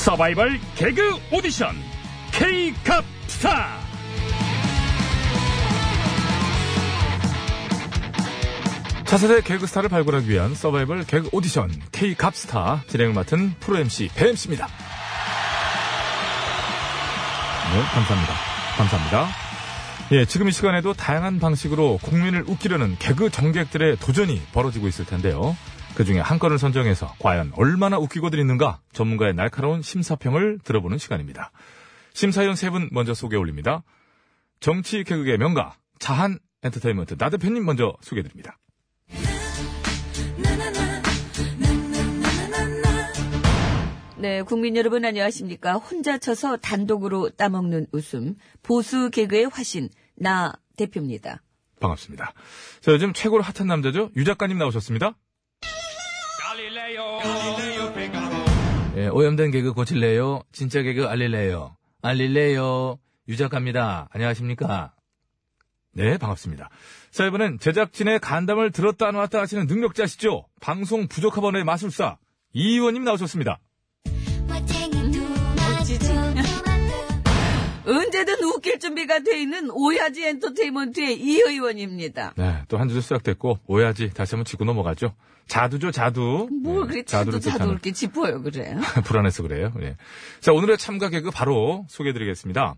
서바이벌 개그 오디션 K갑스타. 차세대 개그스타를 발굴하기 위한 서바이벌 개그 오디션 K갑스타 진행을 맡은 프로 MC 배MC입니다. 네, 감사합니다. 감사합니다. 예, 지금 이 시간에도 다양한 방식으로 국민을 웃기려는 개그 정객들의 도전이 벌어지고 있을 텐데요. 그중에 한 건을 선정해서 과연 얼마나 웃기고들 있는가 전문가의 날카로운 심사평을 들어보는 시간입니다. 심사위원 세 분 먼저 소개 올립니다. 정치 개그의 명가 자한엔터테인먼트 나 대표님 먼저 소개드립니다. 네, 국민 여러분 안녕하십니까. 혼자 쳐서 단독으로 따먹는 웃음, 보수 개그의 화신 나 대표입니다. 반갑습니다. 자, 요즘 최고로 핫한 남자죠. 유 작가님 나오셨습니다. 예, 오염된 개그 고칠래요. 진짜 개그 알릴래요. 알릴래요. 유 작가입니다. 안녕하십니까. 네, 반갑습니다. 자, 이번엔 제작진의 간담을 들었다 안 왔다 하시는 능력자시죠. 방송 부족합원의 마술사 이 의원님 나오셨습니다. 언제든 웃길 준비가 돼 있는 오야지 엔터테인먼트의 이 의원입니다. 네, 또 한 주도 시작됐고 오야지 다시 한번 짚고 넘어가죠. 자두죠, 자두. 뭐 그래, 네, 자두 이렇게 짚어요, 그래. 불안해서 그래요. 네. 자, 오늘의 참가 개그 바로 소개해드리겠습니다.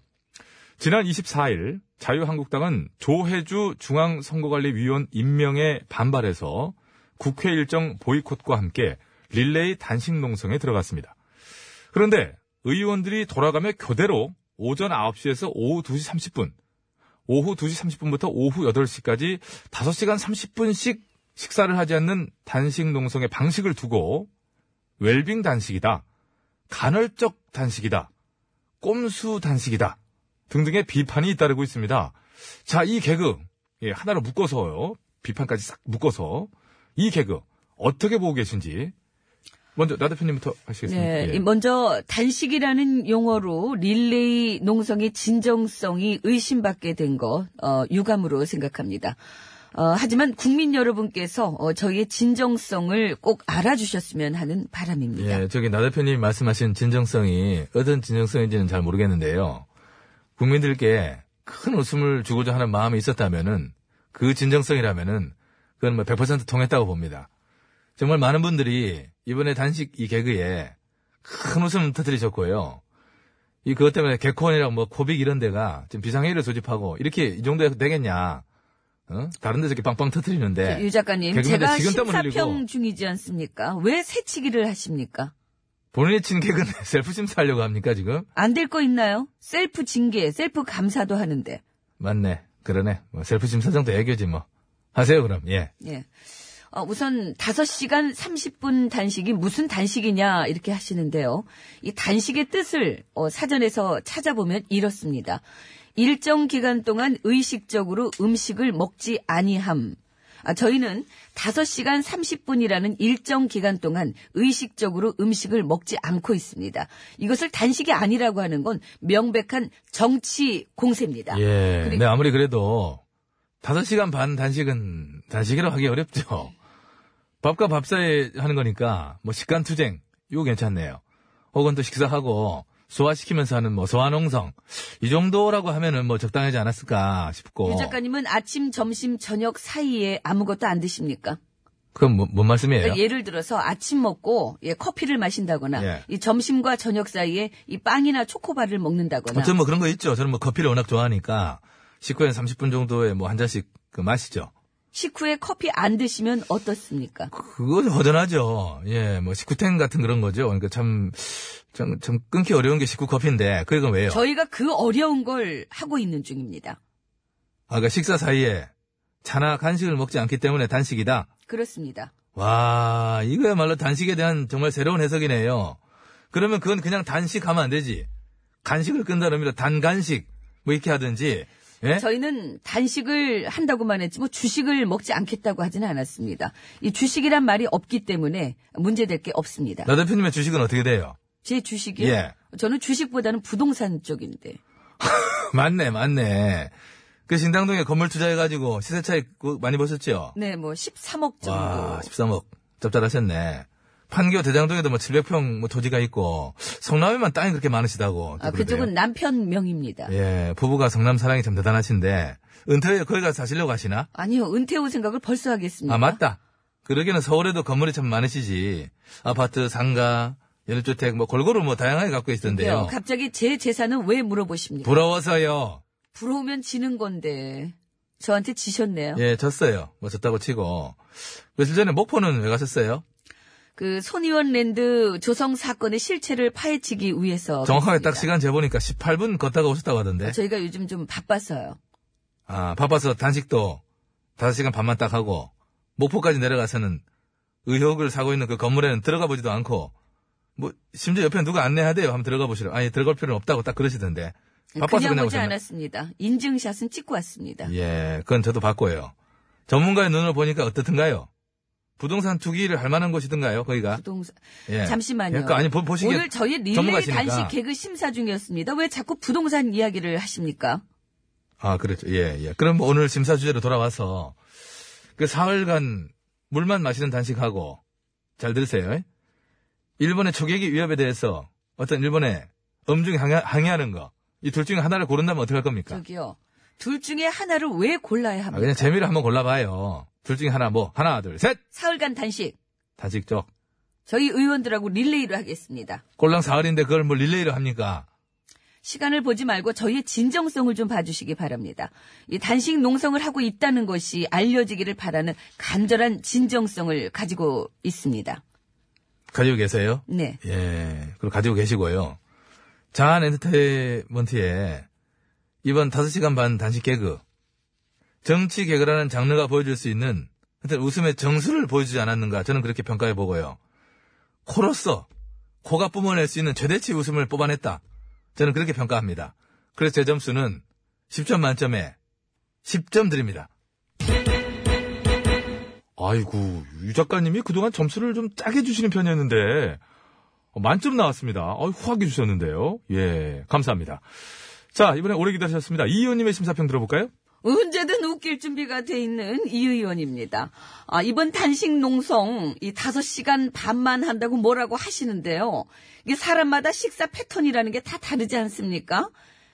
지난 24일 자유한국당은 조혜주 중앙선거관리위원 임명에 반발해서 국회 일정 보이콧과 함께 릴레이 단식 농성에 들어갔습니다. 그런데 의원들이 돌아가며 교대로 오전 9시에서 오후 2시 30분, 오후 2시 30분부터 오후 8시까지 5시간 30분씩 식사를 하지 않는 단식 농성의 방식을 두고 웰빙 단식이다, 간헐적 단식이다, 꼼수 단식이다 등등의 비판이 잇따르고 있습니다. 자, 이 개그, 예, 하나로 묶어서요. 비판까지 싹 묶어서 이 개그 어떻게 보고 계신지 먼저 나 대표님부터 하시겠습니다. 네, 예. 먼저 단식이라는 용어로 릴레이 농성의 진정성이 의심받게 된 거 유감으로 생각합니다. 하지만 국민 여러분께서 저희의 진정성을 꼭 알아주셨으면 하는 바람입니다. 예, 저기 나 대표님 말씀하신 진정성이 어떤 진정성인지는 잘 모르겠는데요. 국민들께 큰 웃음을 주고자 하는 마음이 있었다면은 그 진정성이라면은 그건 뭐 100% 통했다고 봅니다. 정말 많은 분들이 이번에 단식 이 개그에 큰 웃음 터뜨리셨고요. 이 그것 때문에 개콘이랑 뭐 코빅 이런 데가 지금 비상회의를 소집하고 이렇게 이 정도 해도 되겠냐? 어? 다른 데서 이렇게 빵빵 터뜨리는데 유 작가님, 제가 심사평 중이지 않습니까? 왜 새치기를 하십니까? 본인이 친 개그는 셀프 심사하려고 합니까 지금? 안 될 거 있나요? 셀프 징계, 셀프 감사도 하는데. 맞네, 그러네. 뭐 셀프 심사정도 애교지 뭐. 하세요 그럼. 예. 예. 우선 5시간 30분 단식이 무슨 단식이냐 이렇게 하시는데요. 이 단식의 뜻을 사전에서 찾아보면 이렇습니다. 일정 기간 동안 의식적으로 음식을 먹지 아니함. 저희는 5시간 30분이라는 일정 기간 동안 의식적으로 음식을 먹지 않고 있습니다. 이것을 단식이 아니라고 하는 건 명백한 정치 공세입니다. 예, 근데 아무리 그래도 5시간 반 단식은 단식이라고 하기 어렵죠. 밥과 밥 사이에 하는 거니까, 뭐, 식간투쟁, 이거 괜찮네요. 혹은 또 식사하고, 소화시키면서 하는 뭐, 소화농성. 이 정도라고 하면은 뭐, 적당하지 않았을까 싶고. 유 작가님은 아침, 점심, 저녁 사이에 아무것도 안 드십니까? 그건 뭔 말씀이에요? 그러니까 예를 들어서 아침 먹고, 예, 커피를 마신다거나, 예. 이 점심과 저녁 사이에 이 빵이나 초코바를 먹는다거나. 어쩌면 뭐 그런 거 있죠. 저는 뭐, 커피를 워낙 좋아하니까, 식후에 30분 정도에 뭐, 한 잔씩 그 마시죠. 식후에 커피 안 드시면 어떻습니까? 그건 허전하죠. 예, 뭐, 식후탱 같은 그런 거죠. 그러니까 참 끊기 어려운 게 식후 커피인데, 그건 왜요? 저희가 그 어려운 걸 하고 있는 중입니다. 아, 그러니까 식사 사이에 차나 간식을 먹지 않기 때문에 단식이다? 그렇습니다. 와, 이거야말로 단식에 대한 정말 새로운 해석이네요. 그러면 그건 그냥 단식하면 안 되지. 간식을 끈다는 의미로 단간식, 뭐, 이렇게 하든지, 예? 저희는 단식을 한다고만 했지 뭐 주식을 먹지 않겠다고 하지는 않았습니다. 이 주식이란 말이 없기 때문에 문제될 게 없습니다. 나 대표님의 주식은 어떻게 돼요? 제 주식이요? 예. 저는 주식보다는 부동산 쪽인데. 맞네, 맞네. 그 신당동에 건물 투자해가지고 시세 차익 많이 버셨죠? 네, 뭐 13억 정도. 와, 13억. 짭짤하셨네. 판교 대장동에도 뭐 700평 뭐 토지가 있고 성남에만 땅이 그렇게 많으시다고. 아, 그쪽은 남편 명입니다. 예, 부부가 성남 사랑이 참 대단하신데 은퇴 후에 거기 가서 사시려고 하시나? 아니요, 은퇴 후 생각을 벌써 하겠습니다. 아, 맞다. 그러기에는 서울에도 건물이 참 많으시지. 아파트, 상가, 연립주택 뭐 골고루 뭐 다양하게 갖고 있던데요. 갑자기 제 재산은 왜 물어보십니까? 부러워서요. 부러우면 지는 건데. 저한테 지셨네요. 예, 졌어요. 뭐 졌다고 치고. 며칠 전에 목포는 왜 가셨어요? 그 손의원랜드 조성 사건의 실체를 파헤치기 위해서. 정확하게 갔습니다. 딱 시간 재보니까 18분 걷다가 오셨다고 하던데. 저희가 요즘 좀 바빠서요. 아, 바빠서 단식도 5시간 반만 딱 하고 목포까지 내려가서는 의혹을 사고 있는 그 건물에는 들어가 보지도 않고 뭐 심지어 옆에 누가 안내하대요. 한번 들어가 보시라고. 아니, 들어갈 필요는 없다고 딱 그러시던데. 바빠서 그냥 오지 않았습니다. 인증샷은 찍고 왔습니다. 예, 그건 저도 봤고요. 전문가의 눈으로 보니까 어떻든가요? 부동산 투기를 할 만한 곳이든가요, 거기가? 부동산. 예. 잠시만요. 그러니까, 아니, 보시게 오늘 저희 릴레이 단식 개그 심사 중이었습니다. 왜 자꾸 부동산 이야기를 하십니까? 아, 그렇죠. 예, 예. 그럼 오늘 심사 주제로 돌아와서 그 사흘간 물만 마시는 단식하고 잘 들으세요. 예? 일본의 초계기 위협에 대해서 어떤 일본의 엄중히 항의하는 거. 이 둘 중에 하나를 고른다면 어떻게 할 겁니까? 저기요. 둘 중에 하나를 왜 골라야 합니까? 아, 그냥 재미를 한번 골라봐요. 둘 중에 하나, 뭐. 하나, 둘, 셋! 사흘간 단식. 단식 쪽. 저희 의원들하고 릴레이를 하겠습니다. 꼴랑 사흘인데 그걸 뭐 릴레이를 합니까? 시간을 보지 말고 저희의 진정성을 좀 봐주시기 바랍니다. 이 단식 농성을 하고 있다는 것이 알려지기를 바라는 간절한 진정성을 가지고 있습니다. 가지고 계세요? 네. 예. 그리고 가지고 계시고요. 자한엔터테인먼트에 이번 5시간 반 단식 개그, 정치 개그라는 장르가 보여줄 수 있는 웃음의 정수를 보여주지 않았는가, 저는 그렇게 평가해보고요. 코로써 코가 뿜어낼 수 있는 최대치 웃음을 뽑아냈다, 저는 그렇게 평가합니다. 그래서 제 점수는 10점 만점에 10점 드립니다. 아이고, 유 작가님이 그동안 점수를 좀 짜게 주시는 편이었는데 만점 나왔습니다. 후하게 주셨는데요. 예, 감사합니다. 자, 이번에 오래 기다리셨습니다. 이 의원님의 심사평 들어볼까요? 언제든 웃길 준비가 돼 있는 이 의원입니다. 아, 이번 단식 농성 이 5시간 반만 한다고 뭐라고 하시는데요. 이게 사람마다 식사 패턴이라는 게 다 다르지 않습니까?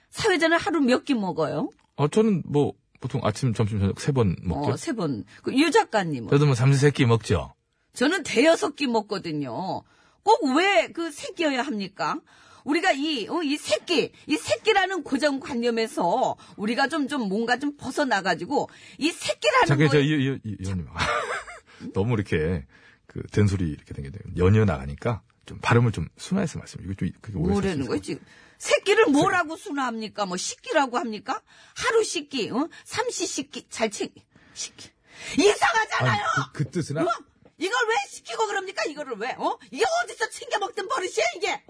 사회자는 하루 몇 끼 먹어요? 저는 뭐 보통 아침, 점심, 저녁 3번 먹죠. 3번. 그 유 작가님은? 저도 뭐 3-4끼 먹죠. 저는 5-6끼 먹거든요. 꼭 왜 그 새끼여야 합니까? 우리가 이 새끼라는 고정관념에서 우리가 좀 뭔가 좀 벗어나가지고 이 새끼라는. 잠깐, 저 의원님. 너무 이렇게 그 된소리 이렇게 된 게 연이어 나가니까 좀 발음을 좀 순화해서 말씀해. 이거 좀 뭐라는 거예요 지금? 새끼를 뭐라고 순화합니까? 뭐 식기라고 합니까? 하루 식기, 삼시 식기, 식기. 이상하잖아요. 아니, 그 뜻은. 이걸 왜 시키고 그럽니까? 이거를 왜? 이게 어디서 챙겨 먹던 버릇이야 이게?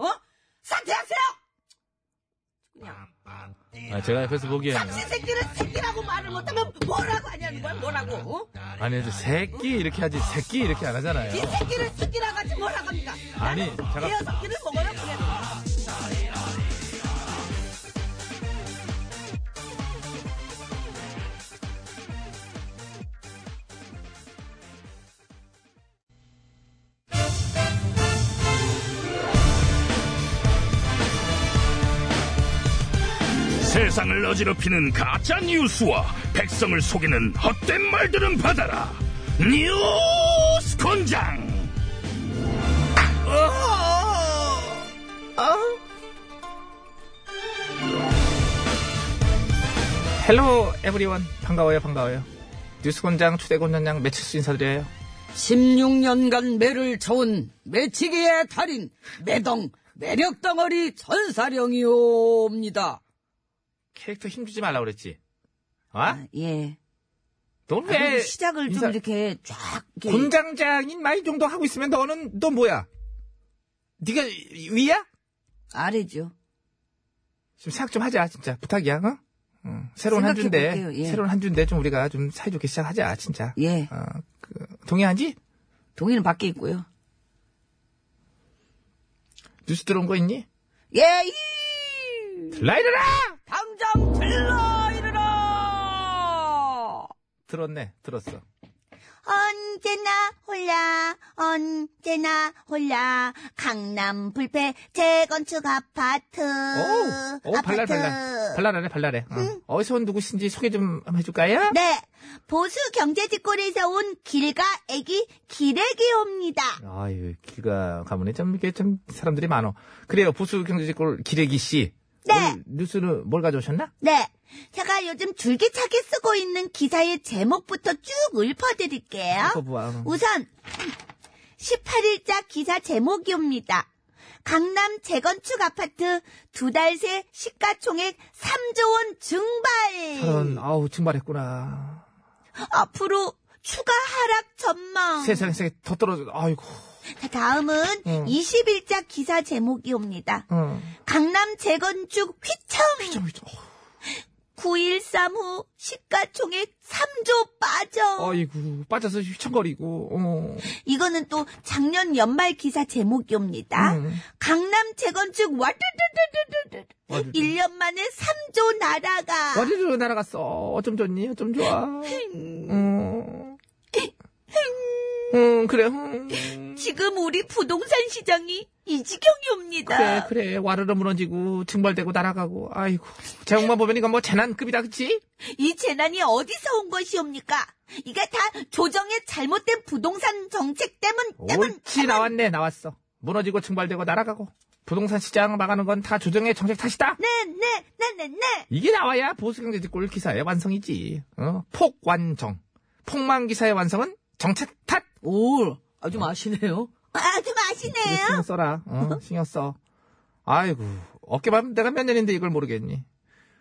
사퇴하세요! 그냥. 아, 제가 옆에서 보기에는 당신 새끼를 새끼라고 말을 못하면 뭐라고 하냐는 거야, 뭐라고? 아니, 저 새끼 이렇게 하지 새끼 이렇게 안 하잖아요. 이 새끼를 새끼라고 하지 뭐라고 합니까? 아니, 제가 새끼를 먹어요 그냥. 세상을 어지럽히는 가짜 뉴스와 백성을 속이는 헛된 말들은 받아라. 뉴스곤장. 헬로 에브리원. 반가워요. 뉴스곤장 초대곤장장 매칠수 인사드려요. 16년간 매를 저은 매치기의 달인 매덩 매력덩어리 전사령이옵니다. 캐릭터 힘주지 말라고 그랬지? 예. 넌 왜 시작을 좀 이렇게 쫙. 군장장인 말 정도 하고 있으면 너 뭐야? 네가 위야? 아래죠. 지금 생각 좀 하자, 진짜. 부탁이야, 새로운 한 주인데, 예. 새로운 한 주인데 좀 우리가 좀 사이좋게 시작하자, 진짜. 예. 동의하지? 동의는 밖에 있고요. 뉴스 들어온 거 있니? 예, 들라 일어라! 당장 들라 일어라! 들었네, 들었어. 아니. 언제나 홀라 강남 불패 재건축 아파트. 오, 발랄하네. 어디서 온 누구신지 소개 좀 해줄까요? 네, 보수 경제지골에서 온 길가 애기 기레기옵니다. 아유, 길가 가문에 참 이렇게 참 사람들이 많어. 그래요, 보수 경제지골 기레기 씨. 네. 뉴스는 뭘 가져오셨나? 네. 제가 요즘 줄기차게 쓰고 있는 기사의 제목부터 쭉 읊어드릴게요. 우선 18일자 기사 제목이옵니다. 강남 재건축 아파트 2달 새 시가총액 3조 원 증발. 아우, 증발했구나. 앞으로 추가 하락 전망. 세상에 더 떨어져. 아이고. 다음은 20일자 기사 제목이옵니다. 강남 재건축 휘청. 9.13 후 시가총액 3조 빠져. 아이고, 빠져서 휘청거리고. 이거는 또 작년 연말 기사 제목이옵니다. 강남 재건축 와르르르르르 1년 만에 3조 날아가. 와르르 날아갔어. 어쩜 좋니? 어쩜 좋아? 그래. 지금 우리 부동산 시장이 이 지경이옵니다. 그래. 와르르 무너지고 증발되고 날아가고. 아이고. 제목만 보면 이건 뭐 재난급이다, 그치? 이 재난이 어디서 온 것이옵니까? 이게 다 조정의 잘못된 부동산 정책 때문. 옳지, 나왔어. 무너지고 증발되고 날아가고. 부동산 시장 막아는 건 다 조정의 정책 탓이다. 네. 이게 나와야 보수경제지골 기사의 완성이지. 폭완정. 폭망 기사의 완성은 정책 탓. 오, 아주 아시네요. 아주 아시네요. 신경 써라. 신경 써. 아이고, 어깨만 내가 몇 년인데 이걸 모르겠니?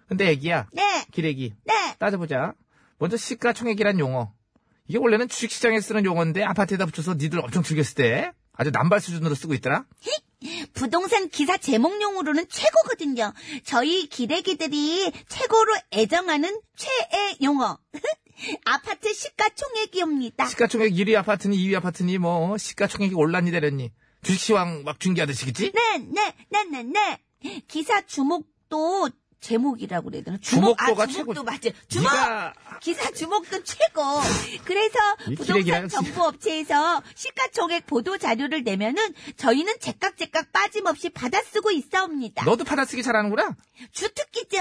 근데 애기야. 네. 기레기. 네. 따져보자. 먼저 시가총액이란 용어. 이게 원래는 주식시장에 쓰는 용어인데 아파트에다 붙여서 니들 엄청 즐겼을 때 아주 남발 수준으로 쓰고 있더라. 부동산 기사 제목용으로는 최고거든요. 저희 기레기들이 최고로 애정하는 최애 용어. 아파트 시가총액이옵니다. 시가총액 1위 아파트니 2위 아파트니 뭐 시가총액이 올랐니 내렸니 주식시황 막 중계하듯이, 그치? 네. 기사 주목도 제목이라고 그래야 되나? 주목도가 최고. 주목도 맞지. 주목. 네가... 기사 주목도 최고. 그래서 부동산 정보업체에서 시가총액 보도 자료를 내면은 저희는 제깍제깍 빠짐없이 받아쓰고 있어옵니다. 너도 받아쓰기 잘하는구나. 주특기죠.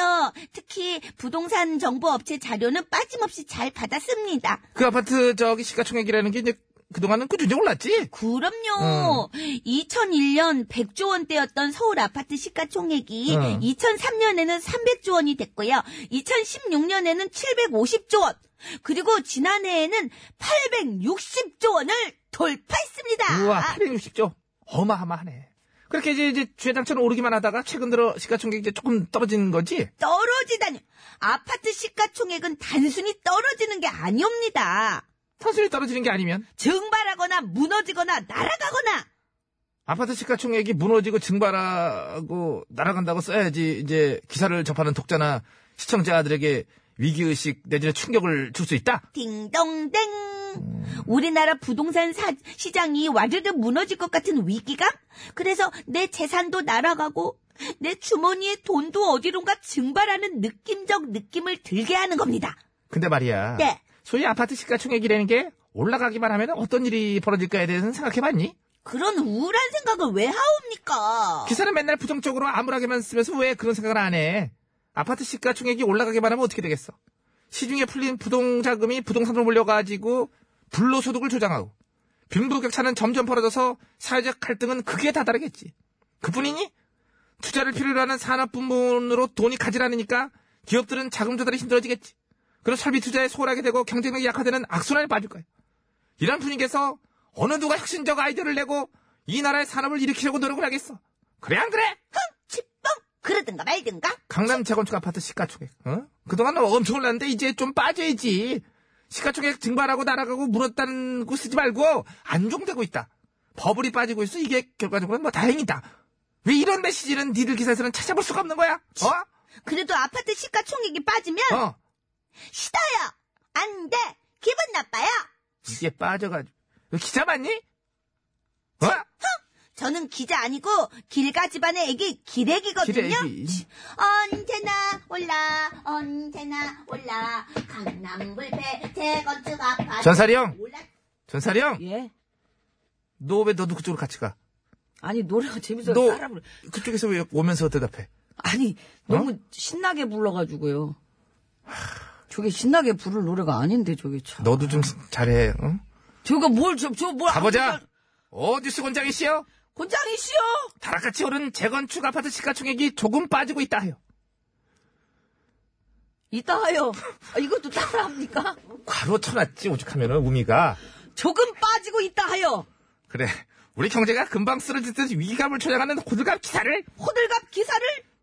특히 부동산 정보업체 자료는 빠짐없이 잘 받아씁니다. 그 아파트 저기 시가총액이라는 게 이제 그동안은 꾸준히 올랐지? 그럼요. 2001년 100조 원대였던 서울 아파트 시가총액이 2003년에는 300조 원이 됐고요. 2016년에는 750조 원. 그리고 지난해에는 860조 원을 돌파했습니다. 우와, 860조. 어마어마하네. 그렇게 이제 주야장처럼 오르기만 하다가 최근 들어 시가총액이 이제 조금 떨어지는 거지? 떨어지다니. 아파트 시가총액은 단순히 떨어지는 게 아니옵니다. 사실 떨어지는 게 아니면? 증발하거나 무너지거나 날아가거나. 아파트 시가총액이 무너지고 증발하고 날아간다고 써야지 이제 기사를 접하는 독자나 시청자들에게 위기의식 내지는 충격을 줄 수 있다? 딩동댕. 우리나라 부동산 시장이 와르르 무너질 것 같은 위기감? 그래서 내 재산도 날아가고 내 주머니에 돈도 어디론가 증발하는 느낌적 느낌을 들게 하는 겁니다. 근데 말이야. 네. 소위 아파트 시가총액이라는 게 올라가기만 하면 어떤 일이 벌어질까에 대해서는 생각해봤니? 그런 우울한 생각을 왜 하옵니까? 기사는 맨날 부정적으로 암울하게만 쓰면서 왜 그런 생각을 안 해? 아파트 시가총액이 올라가기만 하면 어떻게 되겠어? 시중에 풀린 부동자금이 부동산으로 몰려가지고 불로소득을 조장하고 빈부격차는 점점 벌어져서 사회적 갈등은 극에 다다르겠지. 그뿐이니? 투자를 필요로 하는 산업 부문으로 돈이 가지 않으니까 기업들은 자금 조달이 힘들어지겠지. 그래서 설비 투자에 소홀하게 되고 경쟁력이 약화되는 악순환에 빠질 거예요. 이런 분위기에서 어느 누가 혁신적 아이디어를 내고 이 나라의 산업을 일으키려고 노력을 하겠어. 그래 안 그래? 뻥 그러든가 말든가. 강남 재건축 아파트 시가총액. 그동안 엄청 올랐는데 이제 좀 빠져야지. 시가총액 증발하고 날아가고 물었다고 쓰지 말고 안정되고 있다. 버블이 빠지고 있어. 이게 결과적으로는 뭐 다행이다. 왜 이런 메시지는 니들 기사에서는 찾아볼 수가 없는 거야? 그래도 아파트 시가총액이 빠지면 싫어요. 안 돼. 기분 나빠요. 이게 빠져가지고. 너 기자 맞니? 저는 기자 아니고 길가 집안의 애기 기레기거든요. 기레기. 언제나 올라 강남 불패 재건축 아파트. 전사령. 전사령? 예? 너 왜 너도 그쪽으로 같이 가? 아니, 노래가 재밌어서 따라 부르. 그쪽에서 왜 오면서 대답해? 아니, 너무 신나게 불러가지고요. 저게 신나게 부를 노래가 아닌데, 저게 참. 너도 좀 잘해, 응? 저거 뭘, 저 뭘. 가보자! 뉴스 곤장이 씨요? 곤장이 씨요? 다락같이 오른 재건축 아파트 시가총액이 조금 빠지고 있다 하여. 있다 하여. 아, 이것도 따라합니까? 괄호 쳐놨지, 오죽하면은, 우미가. 조금 빠지고 있다 하여. 그래. 우리 경제가 금방 쓰러지듯 위기감을 초래하는 호들갑 기사를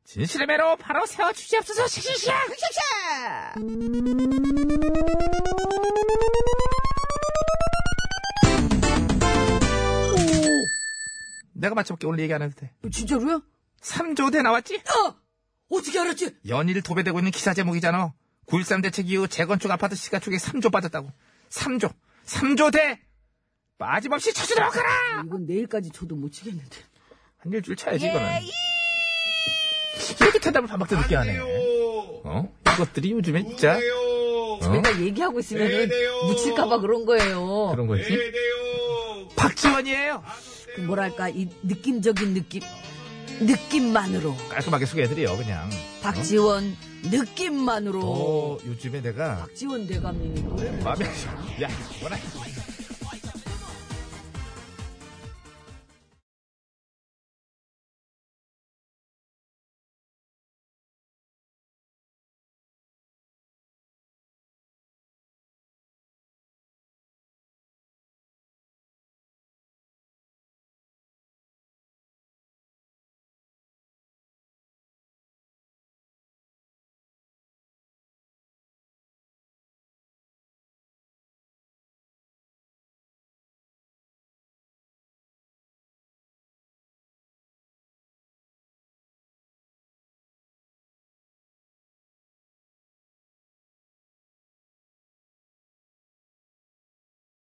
진실의 매로 바로 세워주시옵소서. 샥샥샥! 내가 맞춰볼게. 오늘 얘기 안 해도 돼. 진짜로요? 3조대 나왔지? 어떻게 알았지? 연일 도배되고 있는 기사 제목이잖아. 9.13 대책 이후 재건축 아파트 시가총액 3조 빠졌다고. 3조대! 빠짐없이 쳐주도록 하라! 이건 내일까지 쳐도 못 치겠는데. 한 일주일 차야지, 이거는. 이렇게 쳐다보면 반박도 늦게 하네. 이것들이 요즘에 진짜. 제가 얘기하고 있으면 묻힐까봐 그런 거예요. 그런 거지? 박지원이에요. 그 뭐랄까, 이 느낌적인 느낌만으로. 깔끔하게 소개해드려, 그냥. 박지원, 느낌만으로. 요즘에 내가. 박지원 대감님이 노래를. 마음에. 야, 뭐라.